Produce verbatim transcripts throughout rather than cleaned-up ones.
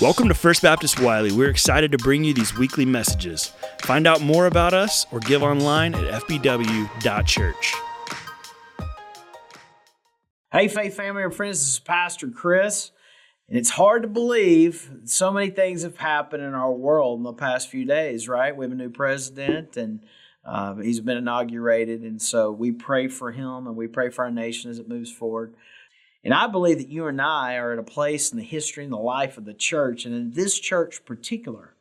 Welcome to First Baptist Wiley. We're excited to bring you these weekly messages. Find out more about us or give online at f b w dot church. Hey, Faith Family and Friends, this is Pastor Chris. And it's hard to believe so many things have happened in our world in the past few days, right? We have a new president, and uh, he's been inaugurated. And so we pray for him, and we pray for our nation as it moves forward. And I believe that you and I are at a place in the history and the life of the church, and in this church in particular,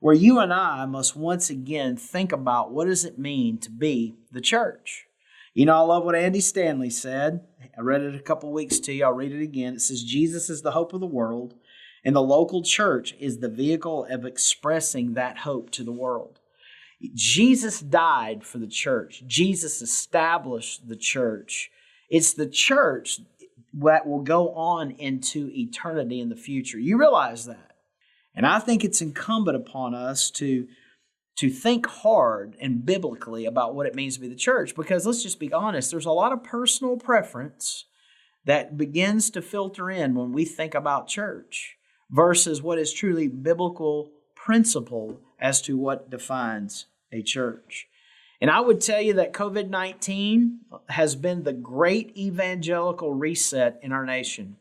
where you and I must once again think about what does it mean to be the church. You know, I love what Andy Stanley said. I read it a couple weeks to you. I'll read it again. It says, Jesus is the hope of the world, and the local church is the vehicle of expressing that hope to the world. Jesus died for the church. Jesus established the church. It's the church that will go on into eternity in the future. You realize that. And I think it's incumbent upon us to, to think hard and biblically about what it means to be the church. Because let's just be honest, there's a lot of personal preference that begins to filter in when we think about church versus what is truly biblical principle as to what defines a church. And I would tell you that covid nineteen has been the great evangelical reset in our nation.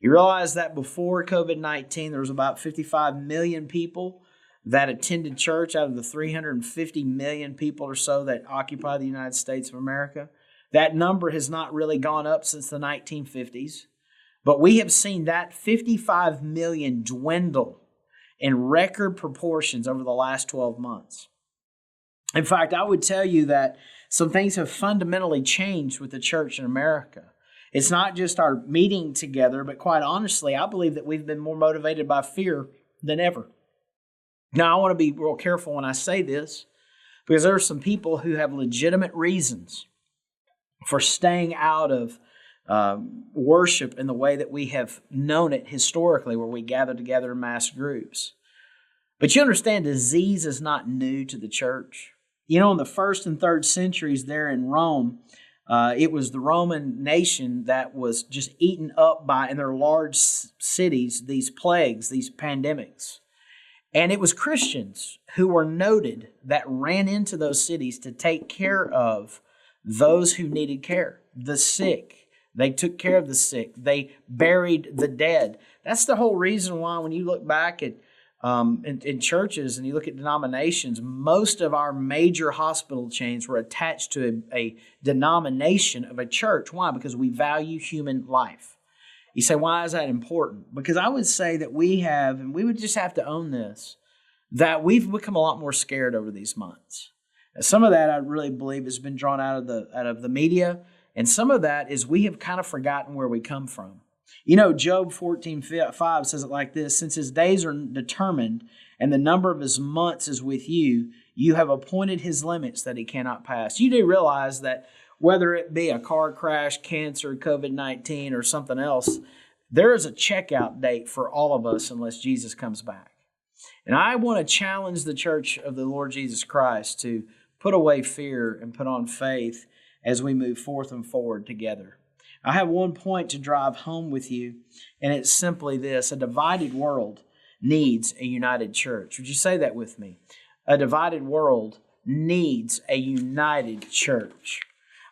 You realize that before covid nineteen, there was about fifty-five million people that attended church out of the three hundred fifty million people or so that occupy the United States of America. That number has not really gone up since the nineteen fifties. But we have seen that fifty-five million dwindle in record proportions over the last twelve months. In fact, I would tell you that some things have fundamentally changed with the church in America. It's not just our meeting together, but quite honestly, I believe that we've been more motivated by fear than ever. Now, I want to be real careful when I say this, because there are some people who have legitimate reasons for staying out of uh, worship in the way that we have known it historically, where we gather together in mass groups. But you understand, disease is not new to the church. You know, in the first and third centuries there in Rome, uh, it was the Roman nation that was just eaten up by, in their large cities, these plagues, these pandemics. And it was Christians who were noted that ran into those cities to take care of those who needed care, the sick. They took care of the sick. They buried the dead. That's the whole reason why when you look back at um, in, in churches and you look at denominations, most of our major hospital chains were attached to a, a denomination of a church. Why? Because we value human life. You say, why is that important? Because I would say that we have, and we would just have to own this, that we've become a lot more scared over these months. And some of that I really believe has been drawn out of the out of the media, and some of that is we have kind of forgotten where we come from. You know, Job fourteen five says it like this: since his days are determined and the number of his months is with you, you have appointed his limits that he cannot pass. You do realize that whether it be a car crash, cancer, covid nineteen, or something else, there is a checkout date for all of us unless Jesus comes back. And I want to challenge the church of the Lord Jesus Christ to put away fear and put on faith as we move forth and forward together. I have one point to drive home with you, and it's simply this: a divided world needs a united church. Would you say that with me? A divided world needs a united church.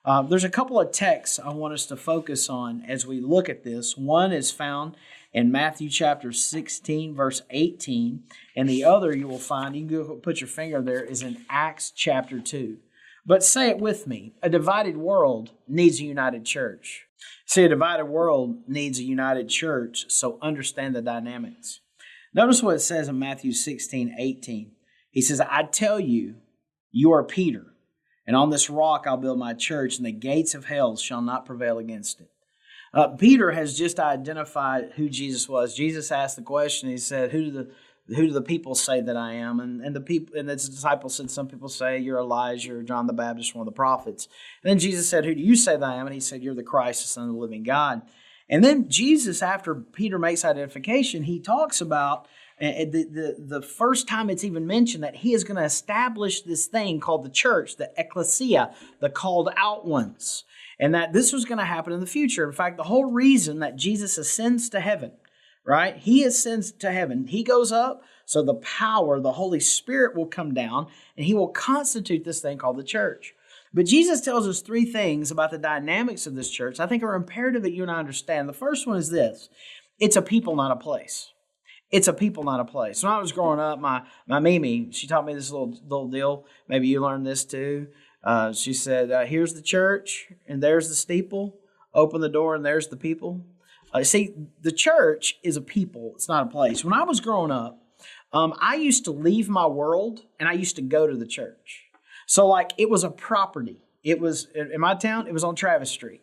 Uh, there's a couple of texts I want us to focus on as we look at this. One is found in Matthew chapter sixteen, verse eighteen, and the other you will find, you can go put your finger there, is in Acts chapter two. But say it with me: a divided world needs a united church. See, a divided world needs a united church, so understand the dynamics. Notice what it says in Matthew sixteen, eighteen. He says, I tell you, you are Peter, and on this rock I'll build my church, and the gates of hell shall not prevail against it. Uh, Peter has just identified who Jesus was. Jesus asked the question. He said, who do the, who do the people say that I am? And, and the people, and his disciples said, some people say you're Elijah or John the Baptist, one of the prophets. And then Jesus said, who do you say that I am? And he said, you're the Christ, the Son of the living God. And then Jesus, after Peter makes identification, he talks about And the, the, the first time it's even mentioned that he is going to establish this thing called the church, the ecclesia, the called out ones, and that this was going to happen in the future. In fact, the whole reason that Jesus ascends to heaven right? He ascends to heaven. He goes up, so the power, the Holy Spirit will come down, and he will constitute this thing called the church. But Jesus tells us three things about the dynamics of this church I think are imperative that you and I understand. The first one is this. It's a people, not a place. It's a people, not a place. When I was growing up, my, my Mimi, she taught me this little, little deal. Maybe you learned this too. Uh, she said, uh, here's the church, and there's the steeple. Open the door, and there's the people. Uh, see, the church is a people. It's not a place. When I was growing up, um, I used to leave my world, and I used to go to the church. So, like, it was a property. It was, in my town, it was on Travis Street.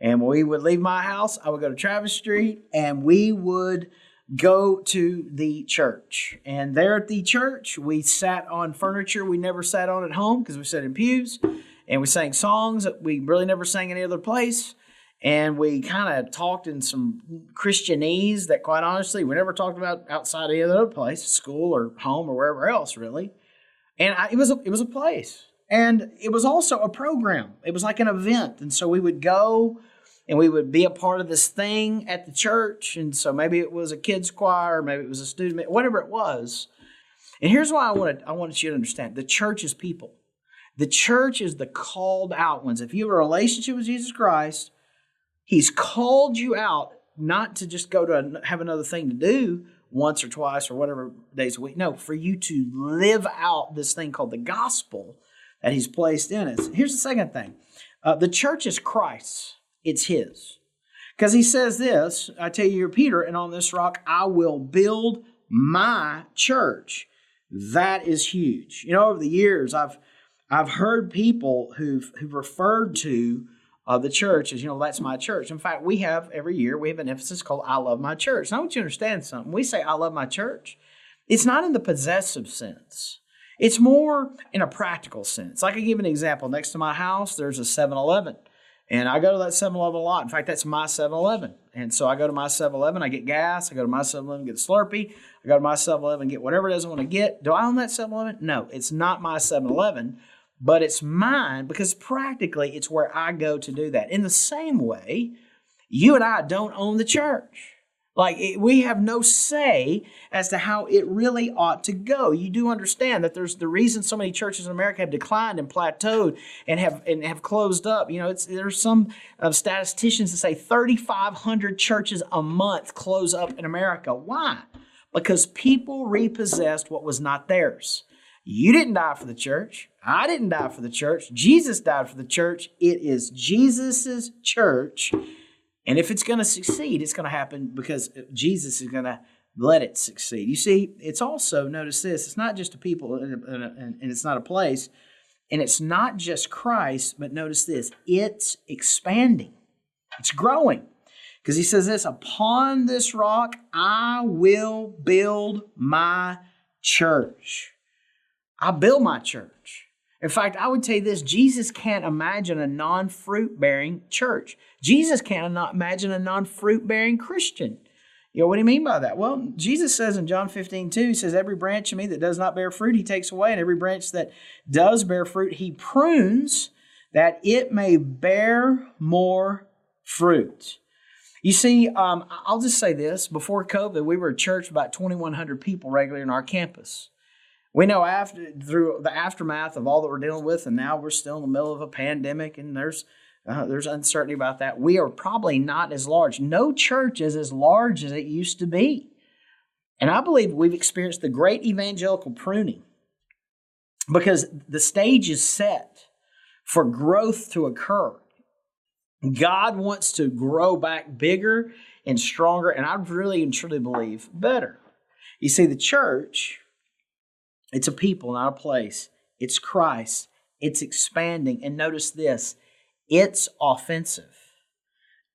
And we would leave my house, I would go to Travis Street, and we would go to the church. And there at the church, we sat on furniture we never sat on at home because we sat in pews. And we sang songs that we really never sang any other place. And we kind of talked in some Christianese that, quite honestly, we never talked about outside any other place, school or home or wherever else, really. And I, it was a, it was a place, and it was also a program. It was like an event, and so we would go, and we would be a part of this thing at the church. And so maybe it was a kids choir, or maybe it was a student, whatever it was. And here's why I wanted I wanted you to understand: the church is people. The church is the called out ones. If you have a relationship with Jesus Christ, He's called you out not to just go to have another thing to do once or twice or whatever days a week. No, for you to live out this thing called the gospel that he's placed in us. Here's the second thing. Uh, the church is Christ's. It's his. Because he says this, I tell you, Peter, and on this rock I will build my church. That is huge. You know, over the years, I've I've heard people who've, who've referred to Uh, the church is, you know, that's my church. In fact, we have every year, we have an emphasis called I love my church. And I want you to understand something. When we say I love my church, it's not in the possessive sense. It's more in a practical sense. I can give an example. Next to my house, there's a seven eleven. And I go to that seven eleven a lot. In fact, that's my seven eleven. And so I go to my seven eleven, I get gas. I go to my seven eleven, get a Slurpee. I go to my seven eleven, get whatever it is I want to get. Do I own that seven eleven? No, it's not my seven eleven. But it's mine because practically it's where I go to do that. In the same way, you and I don't own the church. Like, it, we have no say as to how it really ought to go. You do understand that there's the reason so many churches in America have declined and plateaued and have and have closed up. You know, it's, there's some uh, statisticians that say thirty-five hundred churches a month close up in America. Why? Because people repossessed what was not theirs. You didn't die for the church. I didn't die for the church. Jesus died for the church. It is Jesus's church. And if it's going to succeed, it's going to happen because Jesus is going to let it succeed. You see, it's also, notice this, it's not just a people and it's not a place. And it's not just Christ, but notice this, it's expanding. It's growing. Because he says this, upon this rock, I will build my church. I build my church. In fact, I would tell you this, Jesus can't imagine a non-fruit-bearing church. Jesus can't imagine a non-fruit-bearing Christian. You know, what do you mean by that? Well, Jesus says in John fifteen two, he says, every branch in me that does not bear fruit, he takes away, and every branch that does bear fruit, he prunes, that it may bear more fruit. You see, um, I'll just say this, before COVID, we were a church of about twenty-one hundred people regularly on our campus. We know after through the aftermath of all that we're dealing with, and now we're still in the middle of a pandemic, and there's uh, there's uncertainty about that. We are probably not as large. No church is as large as it used to be. And I believe we've experienced the great evangelical pruning because the stage is set for growth to occur. God wants to grow back bigger and stronger, and I really and truly believe better. You see, the church, it's a people, not a place. It's Christ. It's expanding. And notice this, it's offensive.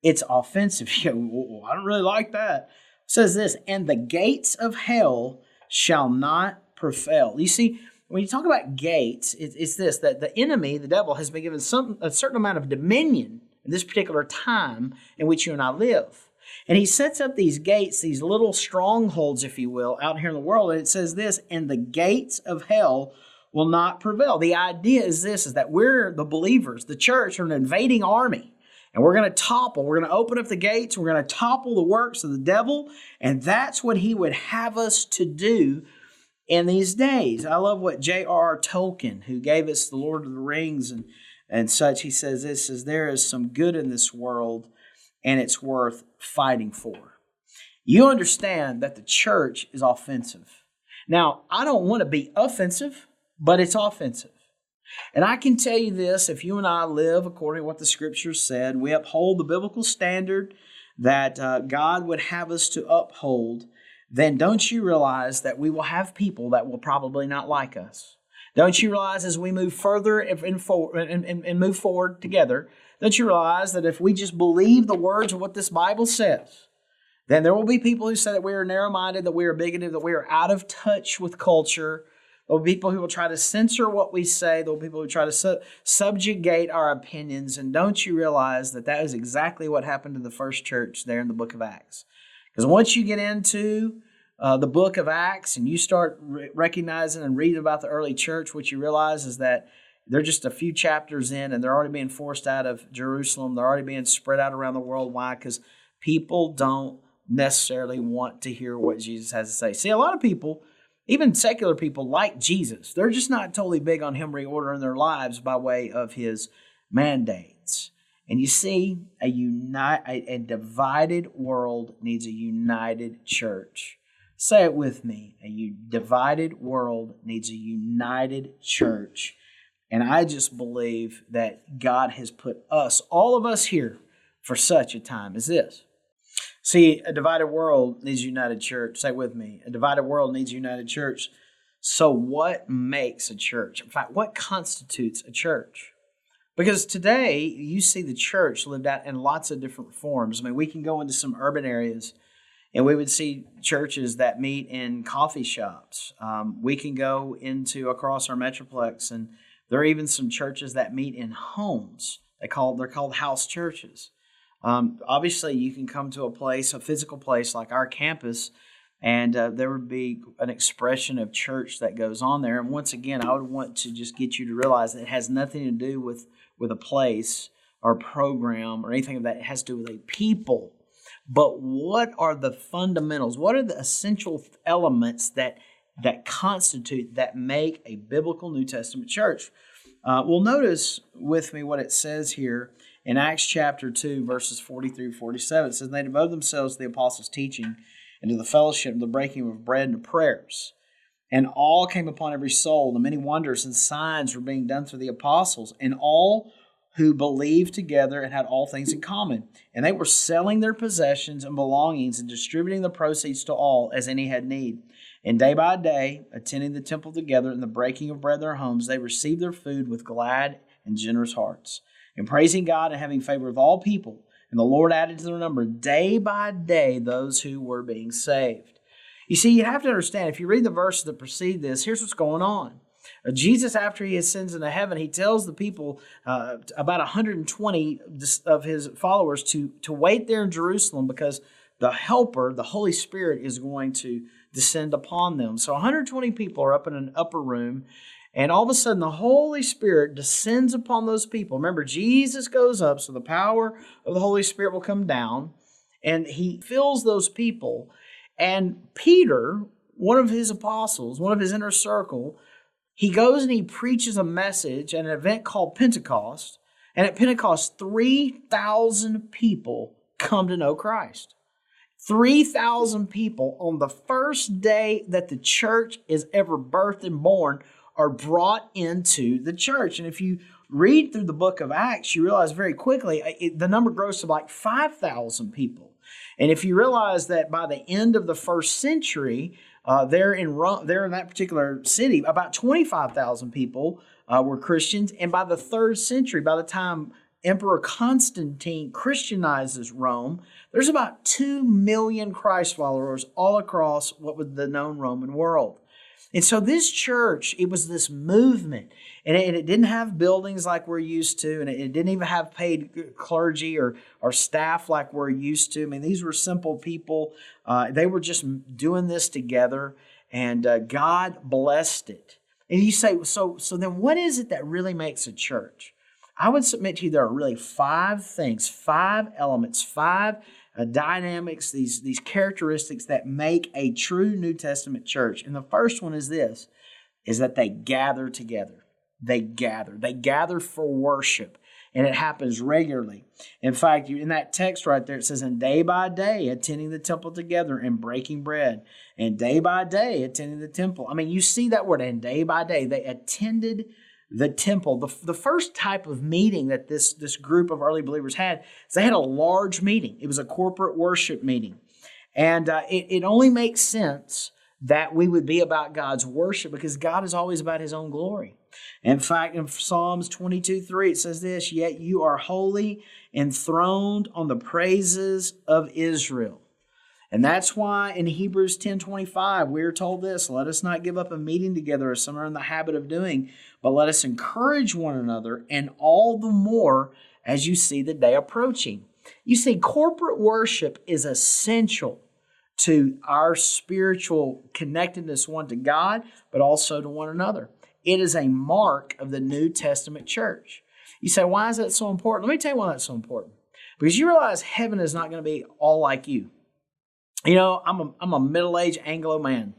It's offensive. You know, I don't really like that. It says this, and the gates of hell shall not prevail. You see, when you talk about gates, it, it's this, that the enemy, the devil, has been given some a certain amount of dominion in this particular time in which you and I live. And he sets up these gates, these little strongholds, if you will, out here in the world. And it says this, and the gates of hell will not prevail. The idea is this, is that we're the believers, the church, are an invading army. and we're going to topple. We're going to open up the gates. We're going to topple the works of the devil, and that's what he would have us to do in these days. I love what J R R Tolkien, who gave us The Lord of the Rings and, and such, he says this, is there is some good in this world, and it's worth fighting for. You understand that the church is offensive. Now, I don't want to be offensive, but it's offensive. And I can tell you this, if you and I live according to what the Scriptures said, we uphold the biblical standard that uh, God would have us to uphold, then don't you realize that we will have people that will probably not like us? Don't you realize as we move further and, for, and, and, and move forward together, don't you realize that if we just believe the words of what this Bible says, then there will be people who say that we are narrow-minded, that we are bigoted, that we are out of touch with culture. There will be people who will try to censor what we say. There will be people who try to su- subjugate our opinions. And don't you realize that that is exactly what happened to the first church there in the book of Acts? Because once you get into uh, the book of Acts and you start re- recognizing and reading about the early church, what you realize is that they're just a few chapters in and they're already being forced out of Jerusalem. They're already being spread out around the world. Why? Because people don't necessarily want to hear what Jesus has to say. See, a lot of people, even secular people, like Jesus. They're just not totally big on him reordering their lives by way of his mandates. And you see, a, uni- a, a divided world needs a united church. Say it with me. A u- divided world needs a united church. And I just believe that God has put us, all of us here, for such a time as this. See, a divided world needs a united church. Say it with me. A divided world needs a united church. So what makes a church? In fact, what constitutes a church? Because today, you see the church lived out in lots of different forms. I mean, we can go into some urban areas, and we would see churches that meet in coffee shops. Um, we can go into across our metroplex, and there are even some churches that meet in homes. They call, they're called house churches. Um, obviously, you can come to a place, a physical place like our campus, and uh, there would be an expression of church that goes on there. And once again, I would want to just get you to realize that it has nothing to do with with a place or program or anything of that. It has to do with a people. But what are the fundamentals? What are the essential elements that that constitute, that make a biblical New Testament church? Uh, well, notice with me what it says here in Acts chapter two, verses forty through forty-seven. It says, they devoted themselves to the apostles' teaching and to the fellowship and the breaking of bread and to prayers. And awe came upon every soul, and many wonders and signs were being done through the apostles, and all who believed together and had all things in common. And they were selling their possessions and belongings and distributing the proceeds to all as any had need. And day by day, attending the temple together and the breaking of bread in their homes, they received their food with glad and generous hearts, and praising God and having favor with all people. And the Lord added to their number day by day those who were being saved. You see, you have to understand, if you read the verses that precede this, here's what's going on. Jesus, after he ascends into heaven, he tells the people, uh, about one hundred twenty of his followers, to, to wait there in Jerusalem because the Helper, the Holy Spirit, is going to descend upon them. So one hundred twenty people are up in an upper room, and all of a sudden the Holy Spirit descends upon those people. Remember, Jesus goes up, so the power of the Holy Spirit will come down, and he fills those people. And Peter, one of his apostles, one of his inner circle, he goes and he preaches a message at an event called Pentecost. And at Pentecost, three thousand people come to know Christ. three thousand people on the first day that the church is ever birthed and born are brought into the church. And if you read through the book of Acts, you realize very quickly it, the number grows to like five thousand people. And if you realize that by the end of the first century, uh, there in Rome, there in that particular city, about twenty-five thousand people uh, were Christians. And by the third century, by the time Emperor Constantine Christianizes Rome, there's about two million Christ followers all across what was the known Roman world. And so this church, it was this movement, and it, and it didn't have buildings like we're used to, and it, it didn't even have paid clergy or, or staff like we're used to. I mean, these were simple people. Uh, they were just doing this together, and uh, God blessed it. And you say, so, so then what is it that really makes a church? I would submit to you there are really five things, five elements, five uh, dynamics, these, these characteristics that make a true New Testament church. And the first one is this, is that they gather together. They gather. They gather for worship. And it happens regularly. In fact, you, in that text right there, it says, and day by day, attending the temple together and breaking bread. And day by day, attending the temple. I mean, you see that word, and day by day. They attended the temple. The, the first type of meeting that this, this group of early believers had is they had a large meeting. It was a corporate worship meeting. And uh, it, it only makes sense that we would be about God's worship because God is always about His own glory. In fact, in Psalms twenty-two three, it says this, yet you are holy, enthroned on the praises of Israel. And that's why in Hebrews ten twenty-five, we are told this, let us not give up a meeting together as some are in the habit of doing, but let us encourage one another, and all the more as you see the day approaching. You see, corporate worship is essential to our spiritual connectedness, one to God, but also to one another. It is a mark of the New Testament church. You say, why is that so important? Let me tell you why that's so important. Because you realize heaven is not going to be all like you. You know, I'm a, I'm a middle-aged Anglo man.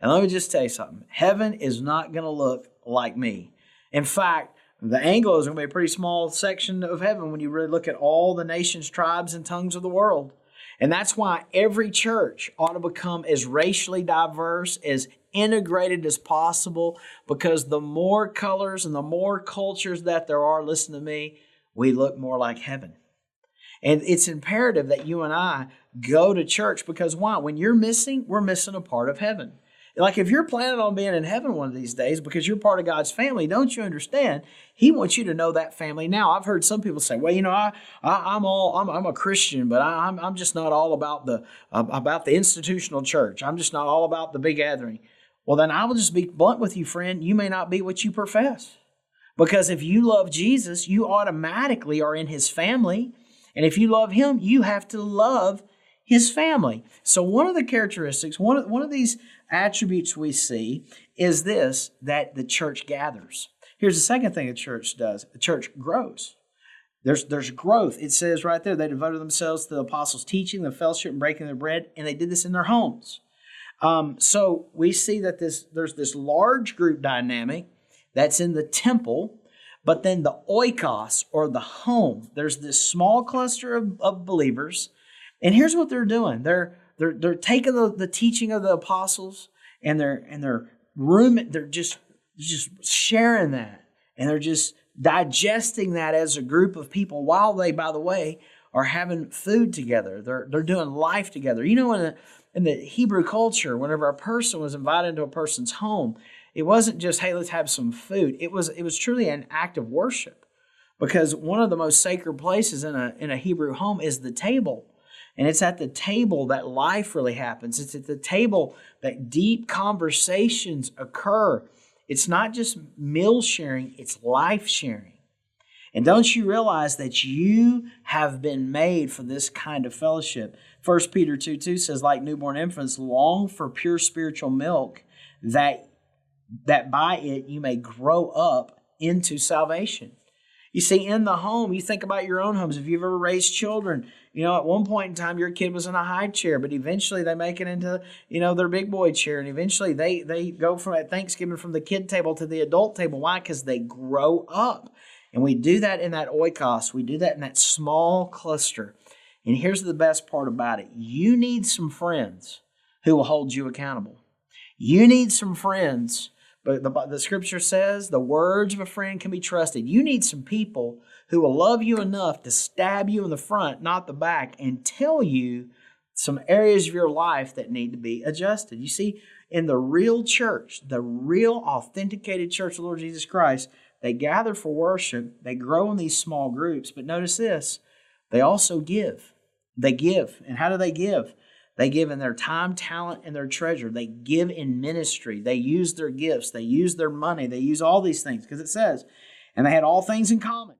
And let me just tell you something. Heaven is not going to look like me. In fact, the Anglos are going to be a pretty small section of heaven when you really look at all the nations, tribes, and tongues of the world. And that's why every church ought to become as racially diverse, as integrated as possible, because the more colors and the more cultures that there are, listen to me, we look more like heaven. And it's imperative that you and I go to church because why? When you're missing, we're missing a part of heaven. Like if you're planning on being in heaven one of these days because you're part of God's family, don't you understand? He wants you to know that family now. I've heard some people say, "Well, you know, I, I I'm all I'm, I'm a Christian, but I, I'm I'm just not all about the uh, about the institutional church. I'm just not all about the big gathering." Well, then I will just be blunt with you, friend. You may not be what you profess, because if you love Jesus, you automatically are in His family, and if you love Him, you have to love His family. So one of the characteristics, one of, one of these attributes we see is this, that the church gathers. Here's the second thing a church does. The church grows. There's, there's growth. It says right there, they devoted themselves to the apostles' teaching, the fellowship, and breaking their bread, and they did this in their homes. Um, so we see that this there's this large group dynamic that's in the temple, but then the oikos, or the home, there's this small cluster of, of believers. And here's what they're doing. They're they're they're taking the, the teaching of the apostles and they're and they're room they're just just sharing that, and they're just digesting that as a group of people while they, by the way, are having food together. They're they're doing life together. You know, in the in the Hebrew culture, whenever a person was invited into a person's home, it wasn't just, hey, let's have some food. It was it was truly an act of worship, because one of the most sacred places in a in a Hebrew home is the table. And it's at the table that life really happens. It's at the table that deep conversations occur. It's not just meal sharing, it's life sharing. And don't you realize that you have been made for this kind of fellowship? First Peter two two says, like newborn infants, long for pure spiritual milk, that, that by it you may grow up into salvation. You see, in the home, you think about your own homes. If you've ever raised children, you know, at one point in time, your kid was in a high chair, but eventually they make it into, you know, their big boy chair. And eventually they they go from at Thanksgiving from the kid table to the adult table. Why? Because they grow up. And we do that in that oikos. We do that in that small cluster. And here's the best part about it. You need some friends who will hold you accountable. You need some friends. But the, the scripture says the words of a friend can be trusted. You need some people who will love you enough to stab you in the front, not the back, and tell you some areas of your life that need to be adjusted. You see, in the real church, the real authenticated church of the Lord Jesus Christ, they gather for worship. They grow in these small groups. But notice this, they also give. They give. And how do they give? They give in their time, talent, and their treasure. They give in ministry. They use their gifts. They use their money. They use all these things, because it says, and they had all things in common.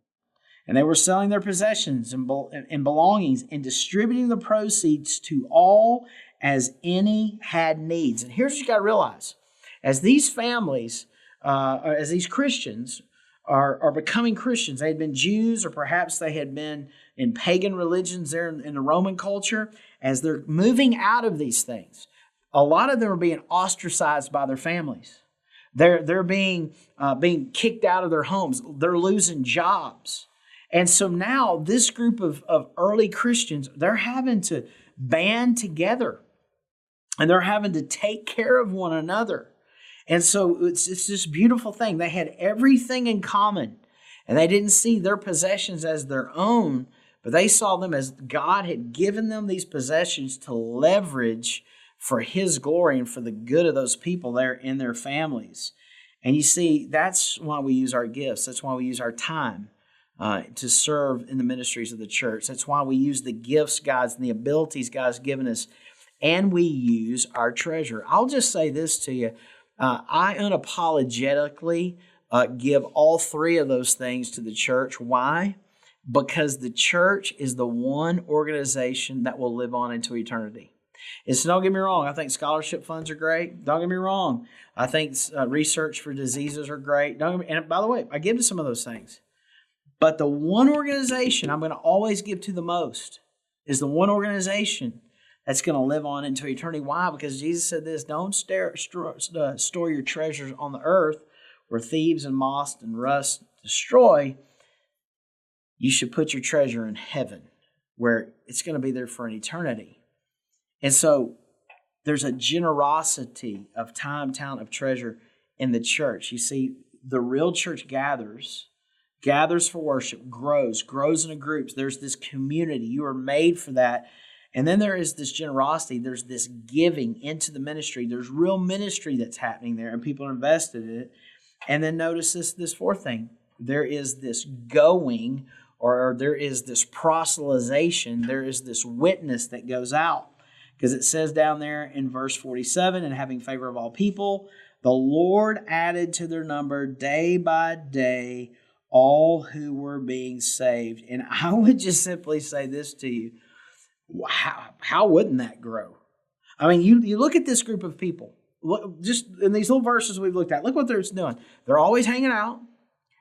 And they were selling their possessions and, bel- and belongings and distributing the proceeds to all as any had needs. And here's what you got to realize. As these families, uh, as these Christians are, are becoming Christians. They had been Jews, or perhaps they had been in pagan religions there in, in the Roman culture. As they're moving out of these things, a lot of them are being ostracized by their families. They're, they're being, uh, being kicked out of their homes. They're losing jobs. And so now this group of, of early Christians, they're having to band together, and they're having to take care of one another. And so it's, it's this beautiful thing. They had everything in common, and they didn't see their possessions as their own, but they saw them as God had given them these possessions to leverage for His glory and for the good of those people there in their families. And you see, that's why we use our gifts. That's why we use our time uh, to serve in the ministries of the church. That's why we use the gifts God's and the abilities God's given us, and we use our treasure. I'll just say this to you. Uh, I unapologetically uh, give all three of those things to the church. Why? Because the church is the one organization that will live on into eternity. It's, don't get me wrong, I think scholarship funds are great. Don't get me wrong. I think uh, research for diseases are great. Don't get me, and by the way, I give to some of those things. But the one organization I'm going to always give to the most is the one organization that's going to live on into eternity. Why? Because Jesus said this, don't stare, store, uh, store your treasures on the earth where thieves and moth and rust destroy. You should put your treasure in heaven where it's going to be there for an eternity. And so there's a generosity of time, talent, of treasure in the church. You see, the real church gathers, gathers for worship, grows, grows into groups. There's this community. You are made for that. And then there is this generosity. There's this giving into the ministry. There's real ministry that's happening there, and people are invested in it. And then notice this, this fourth thing. There is this going, or there is this proselytization. There is this witness that goes out. Because it says down there in verse forty-seven, and having favor of all people, the Lord added to their number day by day all who were being saved. And I would just simply say this to you. Wow, how wouldn't that grow? I mean, you, you look at this group of people, look, just in these little verses we've looked at, look what they're doing. They're always hanging out.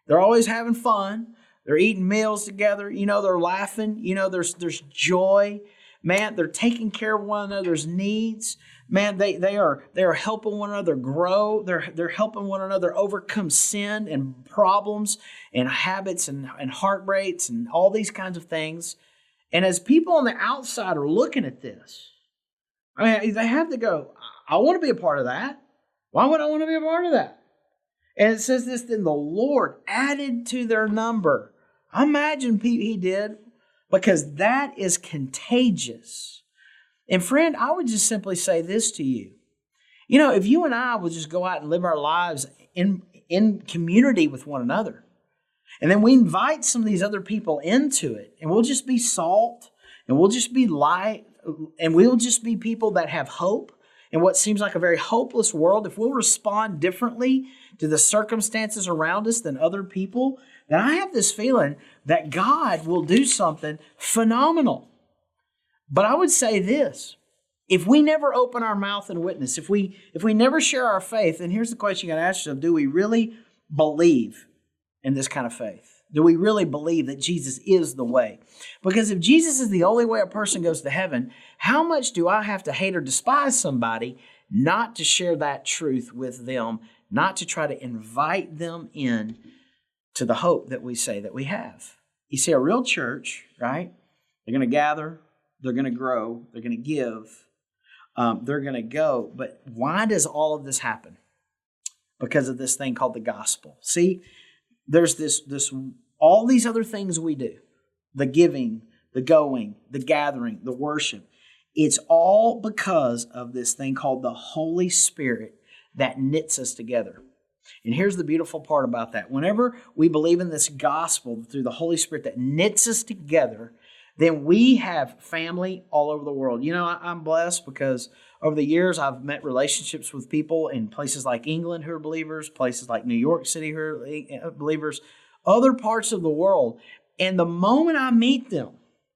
They're always having fun. They're eating meals together. You know, they're laughing. You know, there's there's joy. Man, they're taking care of one another's needs. Man, they they are they are helping one another grow. They're they're helping one another overcome sin and problems and habits and, and heartbreaks and all these kinds of things. And as people on the outside are looking at this, I mean, they have to go, I want to be a part of that. Why would I want to be a part of that? And it says this, then the Lord added to their number. I imagine He did. Because that is contagious. And friend, I would just simply say this to you. You know, if you and I would just go out and live our lives in, in community with one another, and then we invite some of these other people into it, and we'll just be salt, and we'll just be light, and we'll just be people that have hope in what seems like a very hopeless world. If we'll respond differently to the circumstances around us than other people, then I have this feeling that God will do something phenomenal. But I would say this, if we never open our mouth and witness, if we if we never share our faith, then here's the question you got to ask yourself, do we really believe in this kind of faith? Do we really believe that Jesus is the way? Because if Jesus is the only way a person goes to heaven, how much do I have to hate or despise somebody not to share that truth with them, not to try to invite them in to the hope that we say that we have? You see, a real church, right? They're going to gather, they're going to grow, they're going to give, um, they're going to go. But why does all of this happen? Because of this thing called the gospel. See, there's this, this, all these other things we do, the giving, the going, the gathering, the worship. It's all because of this thing called the Holy Spirit that knits us together. And here's the beautiful part about that. Whenever we believe in this gospel through the Holy Spirit that knits us together, then we have family all over the world. You know, I'm blessed because over the years I've met relationships with people in places like England who are believers, places like New York City who are believers, other parts of the world. And the moment I meet them,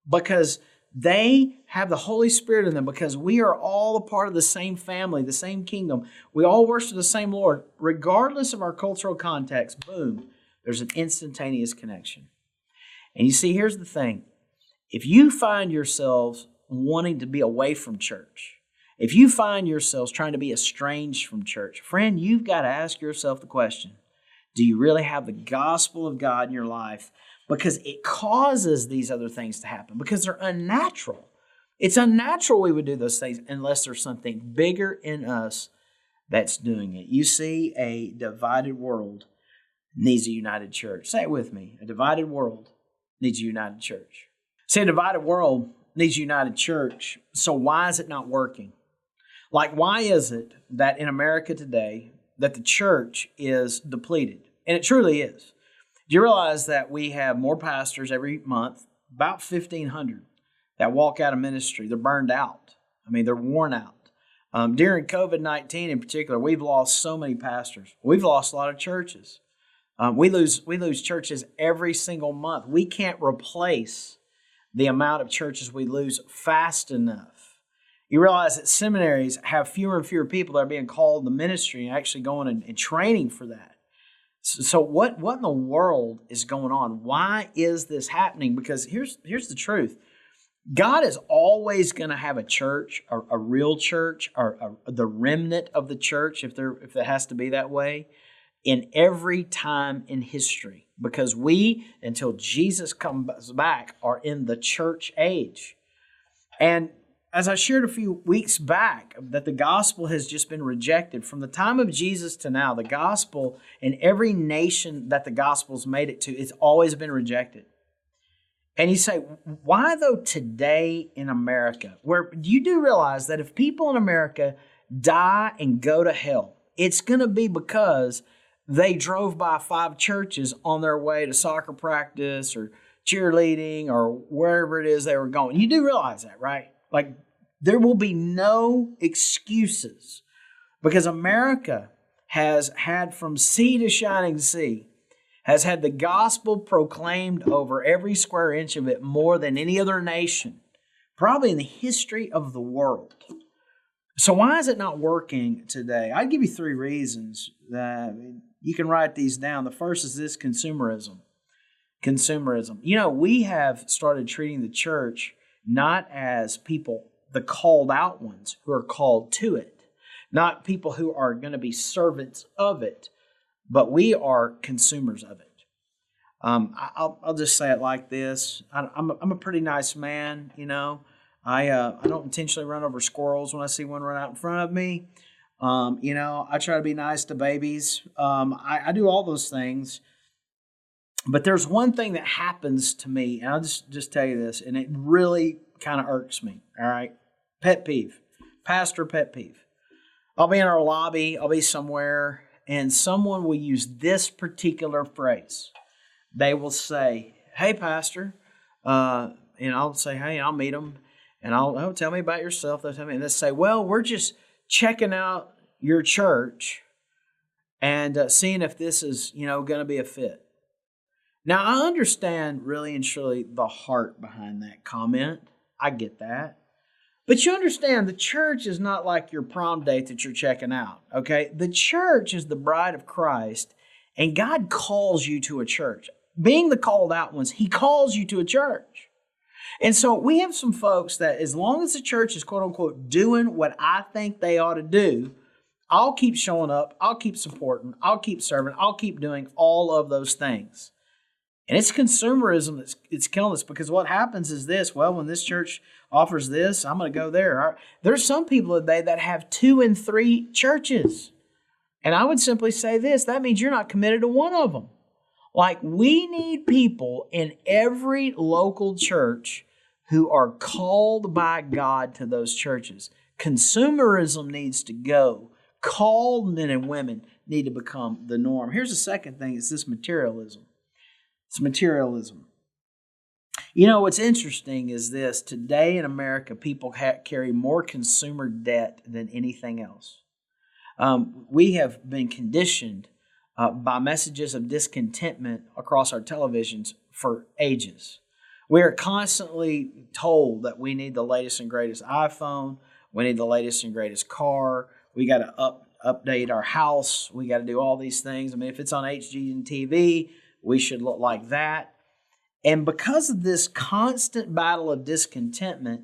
because they have the Holy Spirit in them, because we are all a part of the same family, the same kingdom. We all worship the same Lord, regardless of our cultural context. Boom. There's an instantaneous connection. And you see, here's the thing. If you find yourselves wanting to be away from church, if you find yourselves trying to be estranged from church, friend, you've got to ask yourself the question, do you really have the gospel of God in your life? Because it causes these other things to happen, because they're unnatural. It's unnatural we would do those things unless there's something bigger in us that's doing it. You see, a divided world needs a united church. Say it with me. A divided world needs a united church. See, a divided world needs a united church. So why is it not working? Like, why is it that in America today that the church is depleted? And it truly is. Do you realize that we have more pastors every month, about fifteen hundred, that walk out of ministry? They're burned out. I mean, they're worn out. Um, during COVID nineteen in particular, we've lost so many pastors. We've lost a lot of churches. Um, we lose we lose churches every single month. We can't replace the amount of churches we lose fast enough. You realize that seminaries have fewer and fewer people that are being called to ministry and actually going and, and training for that. So, so what what in the world is going on? Why is this happening? Because here's here's the truth. God is always going to have a church, a, a real church, or a, the remnant of the church, if there if it has to be that way, in every time in history. Because we, until Jesus comes back, are in the church age. And as I shared a few weeks back, that the gospel has just been rejected. From the time of Jesus to now, the gospel in every nation that the gospel's made it to, it's always been rejected. And you say, why though today in America? Where you do realize that if people in America die and go to hell, it's going to be because they drove by five churches on their way to soccer practice or cheerleading or wherever it is they were going. You do realize that, right? Like, there will be no excuses, because America has had from sea to shining sea, has had the gospel proclaimed over every square inch of it more than any other nation, probably in the history of the world. So why is it not working today? I'd give you three reasons that you can write these down. The first is this: consumerism. Consumerism. You know, we have started treating the church not as people, the called out ones who are called to it, not people who are going to be servants of it, but we are consumers of it. Um, I'll, I'll just say it like this. I, I'm, a, I'm a pretty nice man, you know. I uh, I don't intentionally run over squirrels when I see one run out in front of me. Um, you know, I try to be nice to babies. Um, I, I do all those things. But there's one thing that happens to me, and I'll just, just tell you this, and it really kind of irks me, all right? Pet peeve. Pastor pet peeve. I'll be in our lobby. I'll be somewhere. And someone will use this particular phrase. They will say, "Hey, Pastor," uh, and I'll say, "Hey," and I'll meet them, and I'll oh, tell me about yourself. They'll tell me, and they'll say, "Well, we're just checking out your church and uh, seeing if this is, you know, going to be a fit." Now, I understand really and truly the heart behind that comment. I get that. But you understand, the church is not like your prom date that you're checking out, okay? The church is the bride of Christ, and God calls you to a church. Being the called out ones, He calls you to a church. And so we have some folks that, as long as the church is, quote unquote, doing what I think they ought to do, I'll keep showing up, I'll keep supporting, I'll keep serving, I'll keep doing all of those things. And it's consumerism that's it's killing us, because what happens is this: well, when this church offers this, I'm going to go there. There's some people today that have two and three churches. And I would simply say this: that means you're not committed to one of them. Like, we need people in every local church who are called by God to those churches. Consumerism needs to go. Called men and women need to become the norm. Here's the second thing: it's this materialism. It's materialism. You know, what's interesting is this. Today in America, people ha- carry more consumer debt than anything else. Um, we have been conditioned uh, by messages of discontentment across our televisions for ages. We are constantly told that we need the latest and greatest iPhone. We need the latest and greatest car. We got to up, update our house. We got to do all these things. I mean, if it's on H G and T V... We should look like that. And because of this constant battle of discontentment,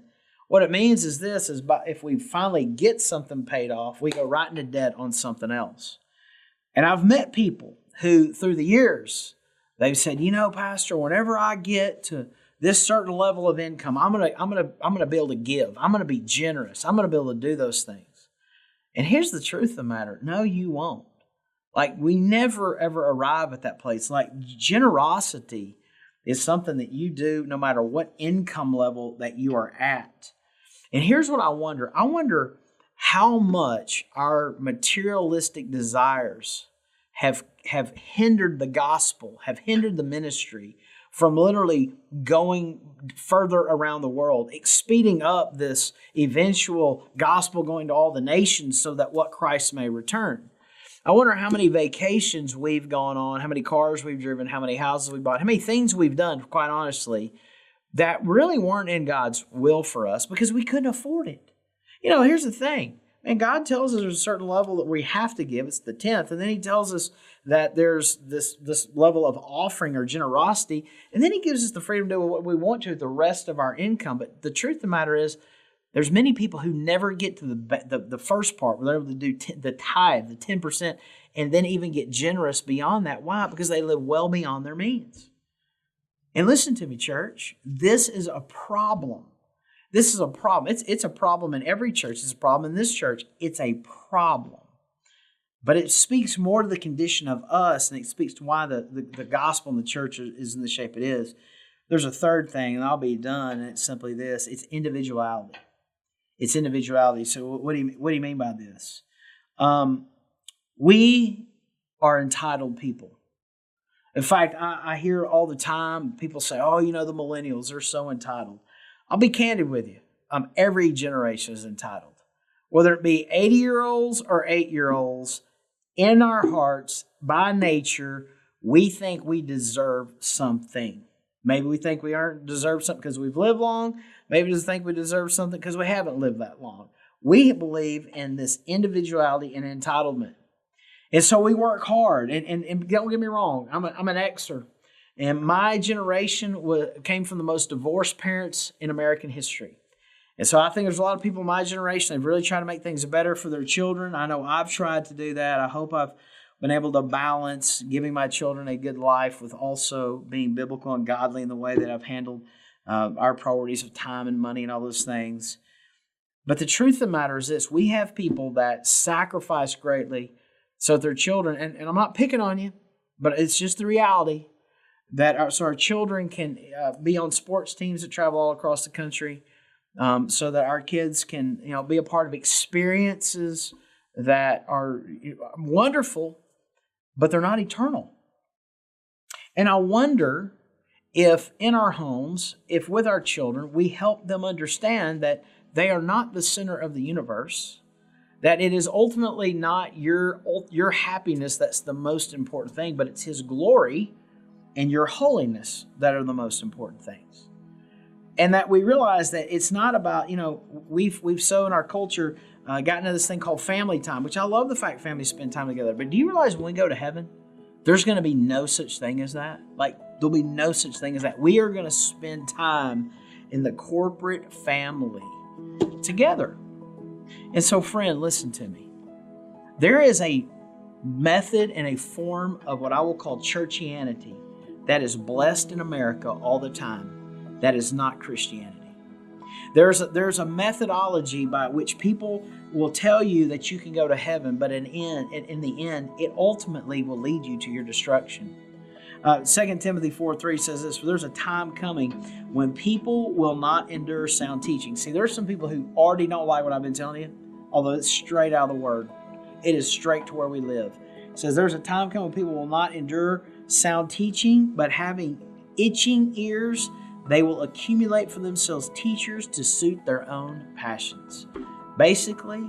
what it means is this, is by, if we finally get something paid off, we go right into debt on something else. And I've met people who, through the years, they've said, you know, Pastor, whenever I get to this certain level of income, I'm gonna, I'm gonna, I'm gonna be able to give. I'm gonna be generous. I'm gonna be able to do those things. And here's the truth of the matter. No, you won't. Like, we never, ever arrive at that place. Like, generosity is something that you do no matter what income level that you are at. And here's what I wonder. I wonder how much our materialistic desires have, have hindered the gospel, have hindered the ministry from literally going further around the world, speeding up this eventual gospel going to all the nations so that what Christ may return. I wonder how many vacations we've gone on, how many cars we've driven, how many houses we bought, how many things we've done, quite honestly, that really weren't in God's will for us because we couldn't afford it. You know, here's the thing. And God tells us there's a certain level that we have to give. It's the tenth. And then he tells us that there's this, this level of offering or generosity. And then he gives us the freedom to do what we want to with the rest of our income. But the truth of the matter is, there's many people who never get to the the, the first part where they're able to do t- the tithe, the ten percent, and then even get generous beyond that. Why? Because they live well beyond their means. And listen to me, church. This is a problem. This is a problem. It's, it's a problem in every church. It's a problem in this church. It's a problem. But it speaks more to the condition of us, and it speaks to why the, the, the gospel in the church is in the shape it is. There's a third thing, and I'll be done, and it's simply this. It's individuality. It's individuality. So what do you, what do you mean by this? Um, we are entitled people. In fact, I, I hear all the time people say, oh, you know, the millennials are so entitled. I'll be candid with you. Um, every generation is entitled. Whether it be eighty-year-olds or eight-year-olds, in our hearts, by nature, we think we deserve something. Maybe we think we aren't deserve something because we've lived long. Maybe we just think we deserve something because we haven't lived that long. We believe in this individuality and entitlement. And so we work hard. And, and, and don't get me wrong, I'm, a, I'm an Xer. And my generation w- came from the most divorced parents in American history. And so I think there's a lot of people in my generation that really try to make things better for their children. I know I've tried to do that. I hope I've been able to balance giving my children a good life with also being biblical and godly in the way that I've handled uh, our priorities of time and money and all those things. But the truth of the matter is this. We have people that sacrifice greatly so that their children, and, and I'm not picking on you, but it's just the reality, that our, so our children can uh, be on sports teams that travel all across the country um, so that our kids can, you know, be a part of experiences that are wonderful, but they're not eternal. And I wonder if in our homes, if with our children, we help them understand that they are not the center of the universe, that it is ultimately not your, your happiness that's the most important thing, but it's His glory and your holiness that are the most important things. And that we realize that it's not about, you know, we've, we've so in our culture uh, gotten to this thing called family time, which I love the fact families spend time together. But do you realize when we go to heaven, there's going to be no such thing as that? Like, there'll be no such thing as that. We are going to spend time in the corporate family together. And so, friend, listen to me. There is a method and a form of what I will call churchianity that is blessed in America all the time that is not Christianity. There's a, there's a methodology by which people will tell you that you can go to heaven, but in, in, in the end, it ultimately will lead you to your destruction. Uh, Second Timothy four three says this, for there's a time coming when people will not endure sound teaching. See, there's some people who already don't like what I've been telling you, although it's straight out of the Word. It is straight to where we live. It says there's a time coming when people will not endure sound teaching, but having itching ears, they will accumulate for themselves teachers to suit their own passions. Basically,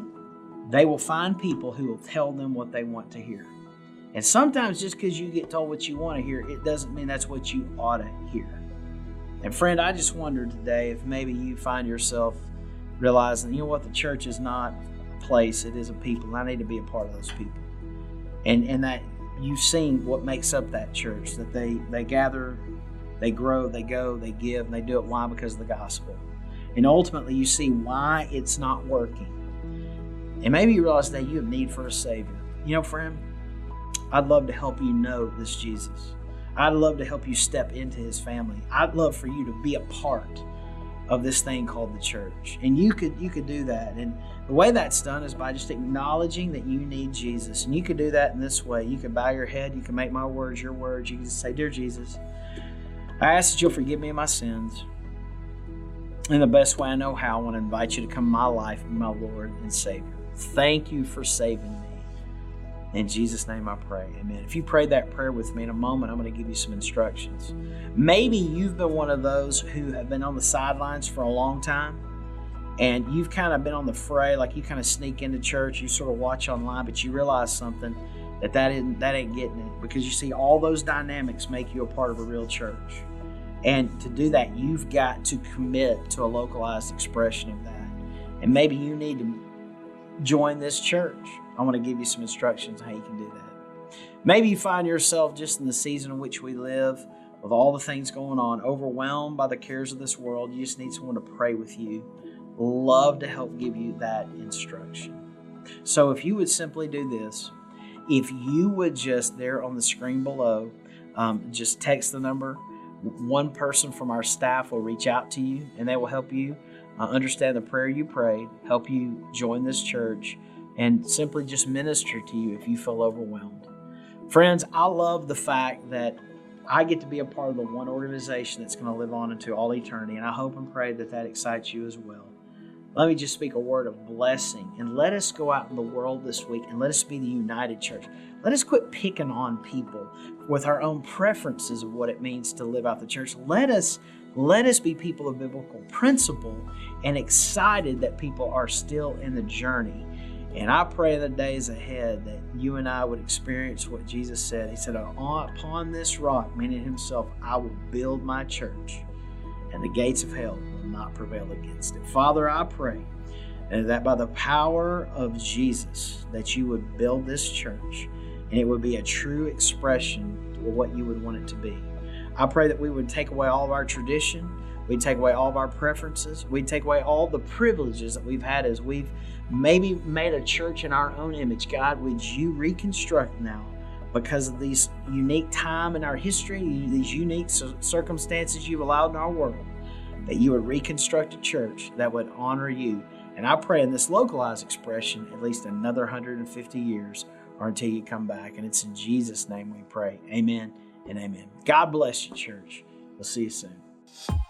they will find people who will tell them what they want to hear. And sometimes just because you get told what you want to hear, it doesn't mean that's what you ought to hear. And friend, I just wonder today if maybe you find yourself realizing, you know what, the church is not a place, it is a people, and I need to be a part of those people. And, and that you've seen what makes up that church, that they, they gather, they grow, they go, they give, and they do it. Why? Because of the gospel. And ultimately, you see why it's not working. And maybe you realize that you have need for a Savior. You know, friend, I'd love to help you know this Jesus. I'd love to help you step into His family. I'd love for you to be a part of this thing called the church. And you could you could do that. And the way that's done is by just acknowledging that you need Jesus. And you could do that in this way. You could bow your head. You can make my words your words. You can just say, "Dear Jesus, I ask that you'll forgive me of my sins. In the best way I know how, I want to invite you to come to my life and my Lord and Savior. Thank you for saving me. In Jesus' name I pray, amen." If you prayed that prayer with me, in a moment, I'm going to give you some instructions. Maybe you've been one of those who have been on the sidelines for a long time, and you've kind of been on the fray, like you kind of sneak into church, you sort of watch online, but you realize something, that that, isn't, that ain't getting it. Because you see, all those dynamics make you a part of a real church. And to do that, you've got to commit to a localized expression of that. And maybe you need to join this church. I want to give you some instructions on how you can do that. Maybe you find yourself just in the season in which we live, with all the things going on, overwhelmed by the cares of this world. You just need someone to pray with you. Love to help give you that instruction. So if you would simply do this, if you would just, there on the screen below, um, just text the number. One person from our staff will reach out to you, and they will help you uh, understand the prayer you prayed, help you join this church, and simply just minister to you if you feel overwhelmed. Friends, I love the fact that I get to be a part of the one organization that's going to live on into all eternity, and I hope and pray that that excites you as well. Let me just speak a word of blessing, and let us go out in the world this week, and let us be the united church. Let us quit picking on people with our own preferences of what it means to live out the church. Let us, let us be people of biblical principle and excited that people are still in the journey. And I pray in the days ahead that you and I would experience what Jesus said. He said, "Upon this rock," meaning Himself, "I will build my church, and the gates of hell will not prevail against it." Father, I pray that by the power of Jesus, that you would build this church, and it would be a true expression of what you would want it to be. I pray that we would take away all of our tradition, we'd take away all of our preferences, we'd take away all the privileges that we've had as we've maybe made a church in our own image. God, would you reconstruct now, because of these unique time in our history, these unique circumstances you've allowed in our world, that you would reconstruct a church that would honor you. And I pray in this localized expression, at least another one hundred fifty years, or until you come back. And it's in Jesus' name we pray. Amen and amen. God bless you, church. We'll see you soon.